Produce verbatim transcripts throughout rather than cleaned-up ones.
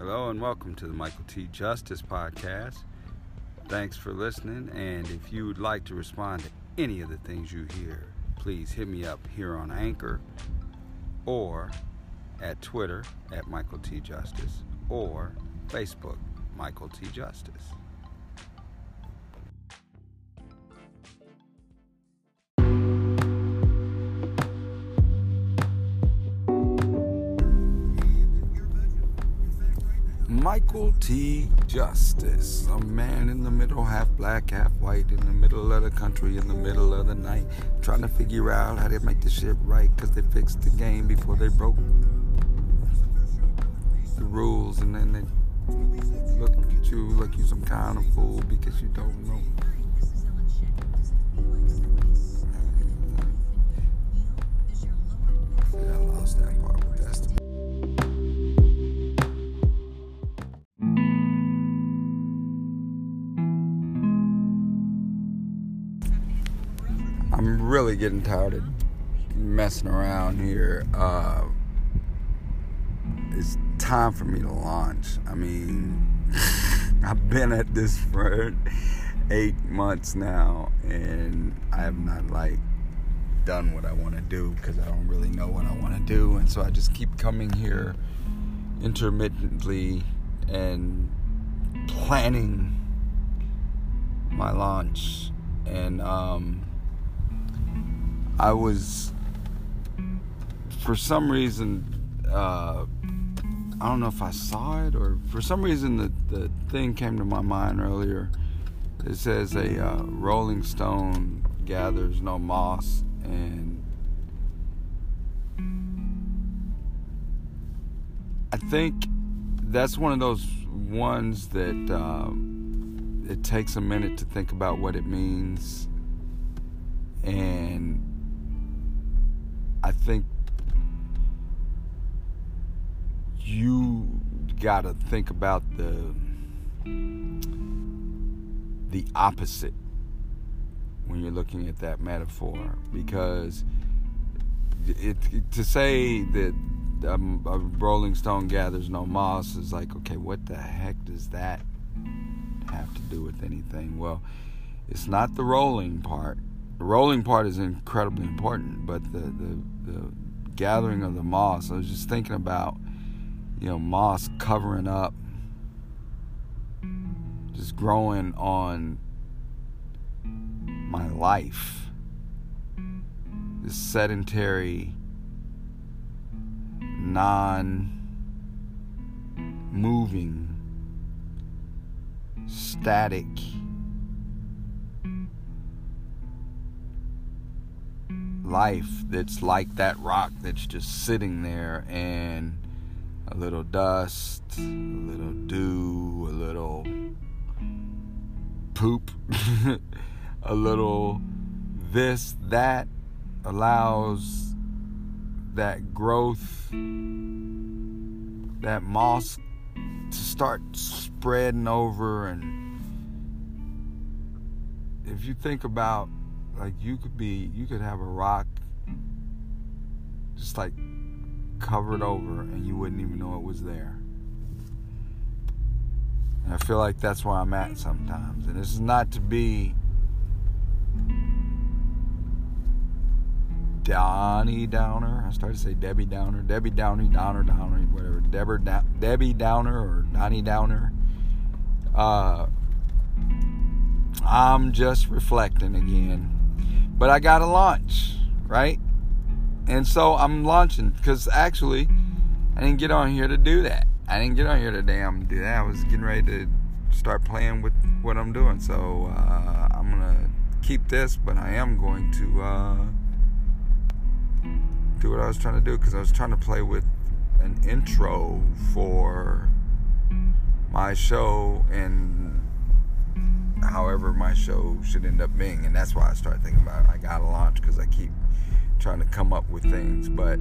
Hello and welcome to the Michael T. Justice podcast. Thanks for listening, and if you would like to respond to any of the things you hear, please hit me up here on Anchor or at Twitter at Michael T. Justice or Facebook Michael T. Justice. Michael T. Justice, a man in the middle, half black, half white, in the middle of the country, in the middle of the night, trying to figure out how to make this shit right, because they fixed the game before they broke the rules, and then they look at you like you some kind of fool because you don't know. Yeah, I lost that part, but that's the I'm really getting tired of messing around here. Uh, it's time for me to launch. I mean, I've been at this for eight months now, and I have not, like, done what I want to do because I don't really know what I want to do. And so I just keep coming here intermittently and planning my launch. And, um... I was, for some reason, uh, I don't know if I saw it, or for some reason the, the thing came to my mind earlier. It says a uh, rolling stone gathers no moss, and I think that's one of those ones that um, it takes a minute to think about what it means, and I think you gotta think about the the opposite when you're looking at that metaphor, because it, it, to say that um, a rolling stone gathers no moss is like, okay, what the heck does that have to do with anything? Well, it's not the rolling part. The rolling part is incredibly important, but the, the, the gathering of the moss, I was just thinking about, you know, moss covering up, just growing on my life, this sedentary, non-moving, static life that's like that rock that's just sitting there, and a little dust, a little dew, a little poop, a little this, that allows that growth, that moss to start spreading over. And if you think about, like, you could be, you could have a rock just, like, covered over, and you wouldn't even know it was there. And I feel like that's where I'm at sometimes. And this is not to be Donnie Downer. I started to say Debbie Downer. Debbie Downer, Downer, Downer, whatever. Deborah da- Debbie Downer or Donnie Downer. Uh, I'm just reflecting again. But I gotta launch, right? And so I'm launching, because actually, I didn't get on here to do that. I didn't get on here today. I'm gonna do that. I was getting ready to start playing with what I'm doing. So uh, I'm gonna keep this, but I am going to uh, do what I was trying to do, because I was trying to play with an intro for my show and however my show should end up being. And that's why I started thinking about it. I gotta launch, because I keep trying to come up with things. But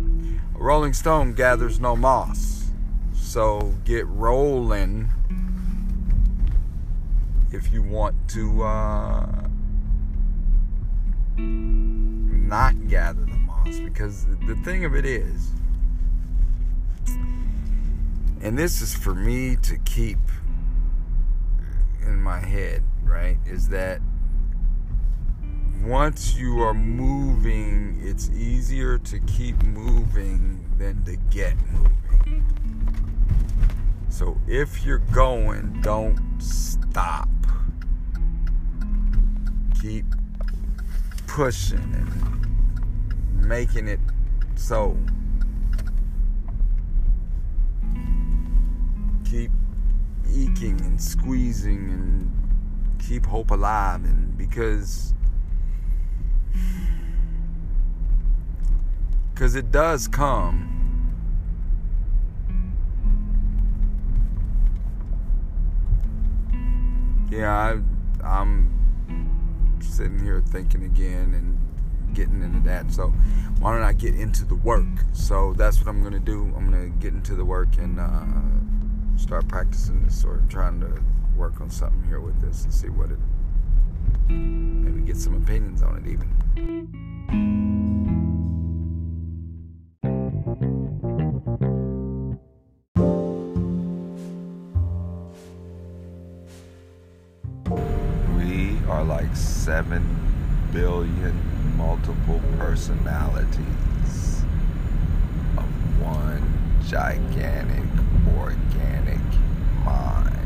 a rolling stone gathers no moss, so get rolling if you want to uh, not gather the moss. Because the thing of it is, And this is for me to keep in my head, right? Is that once you are moving, it's easier to keep moving than to get moving. So if you're going, don't stop. Keep pushing and making it so. Keep eking and squeezing and keep hope alive, and because because it does come. Yeah, I, I'm sitting here thinking again and getting into that. So why don't I get into the work? So that's what I'm going to do. I'm going to get into the work and uh, start practicing this, or trying to work on something here with this and see what it, maybe get some opinions on it even. Like seven billion multiple personalities of one gigantic organic mind.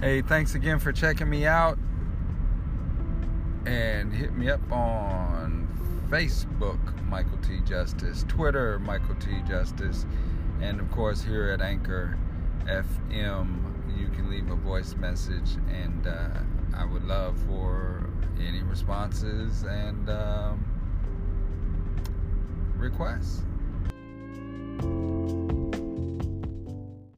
Hey, thanks again for checking me out, and hit me up on Facebook, Michael T. Justice, Twitter, Michael T. Justice, and of course here at Anchor F M, you can leave a voice message, and uh, I would love for any responses and um, requests.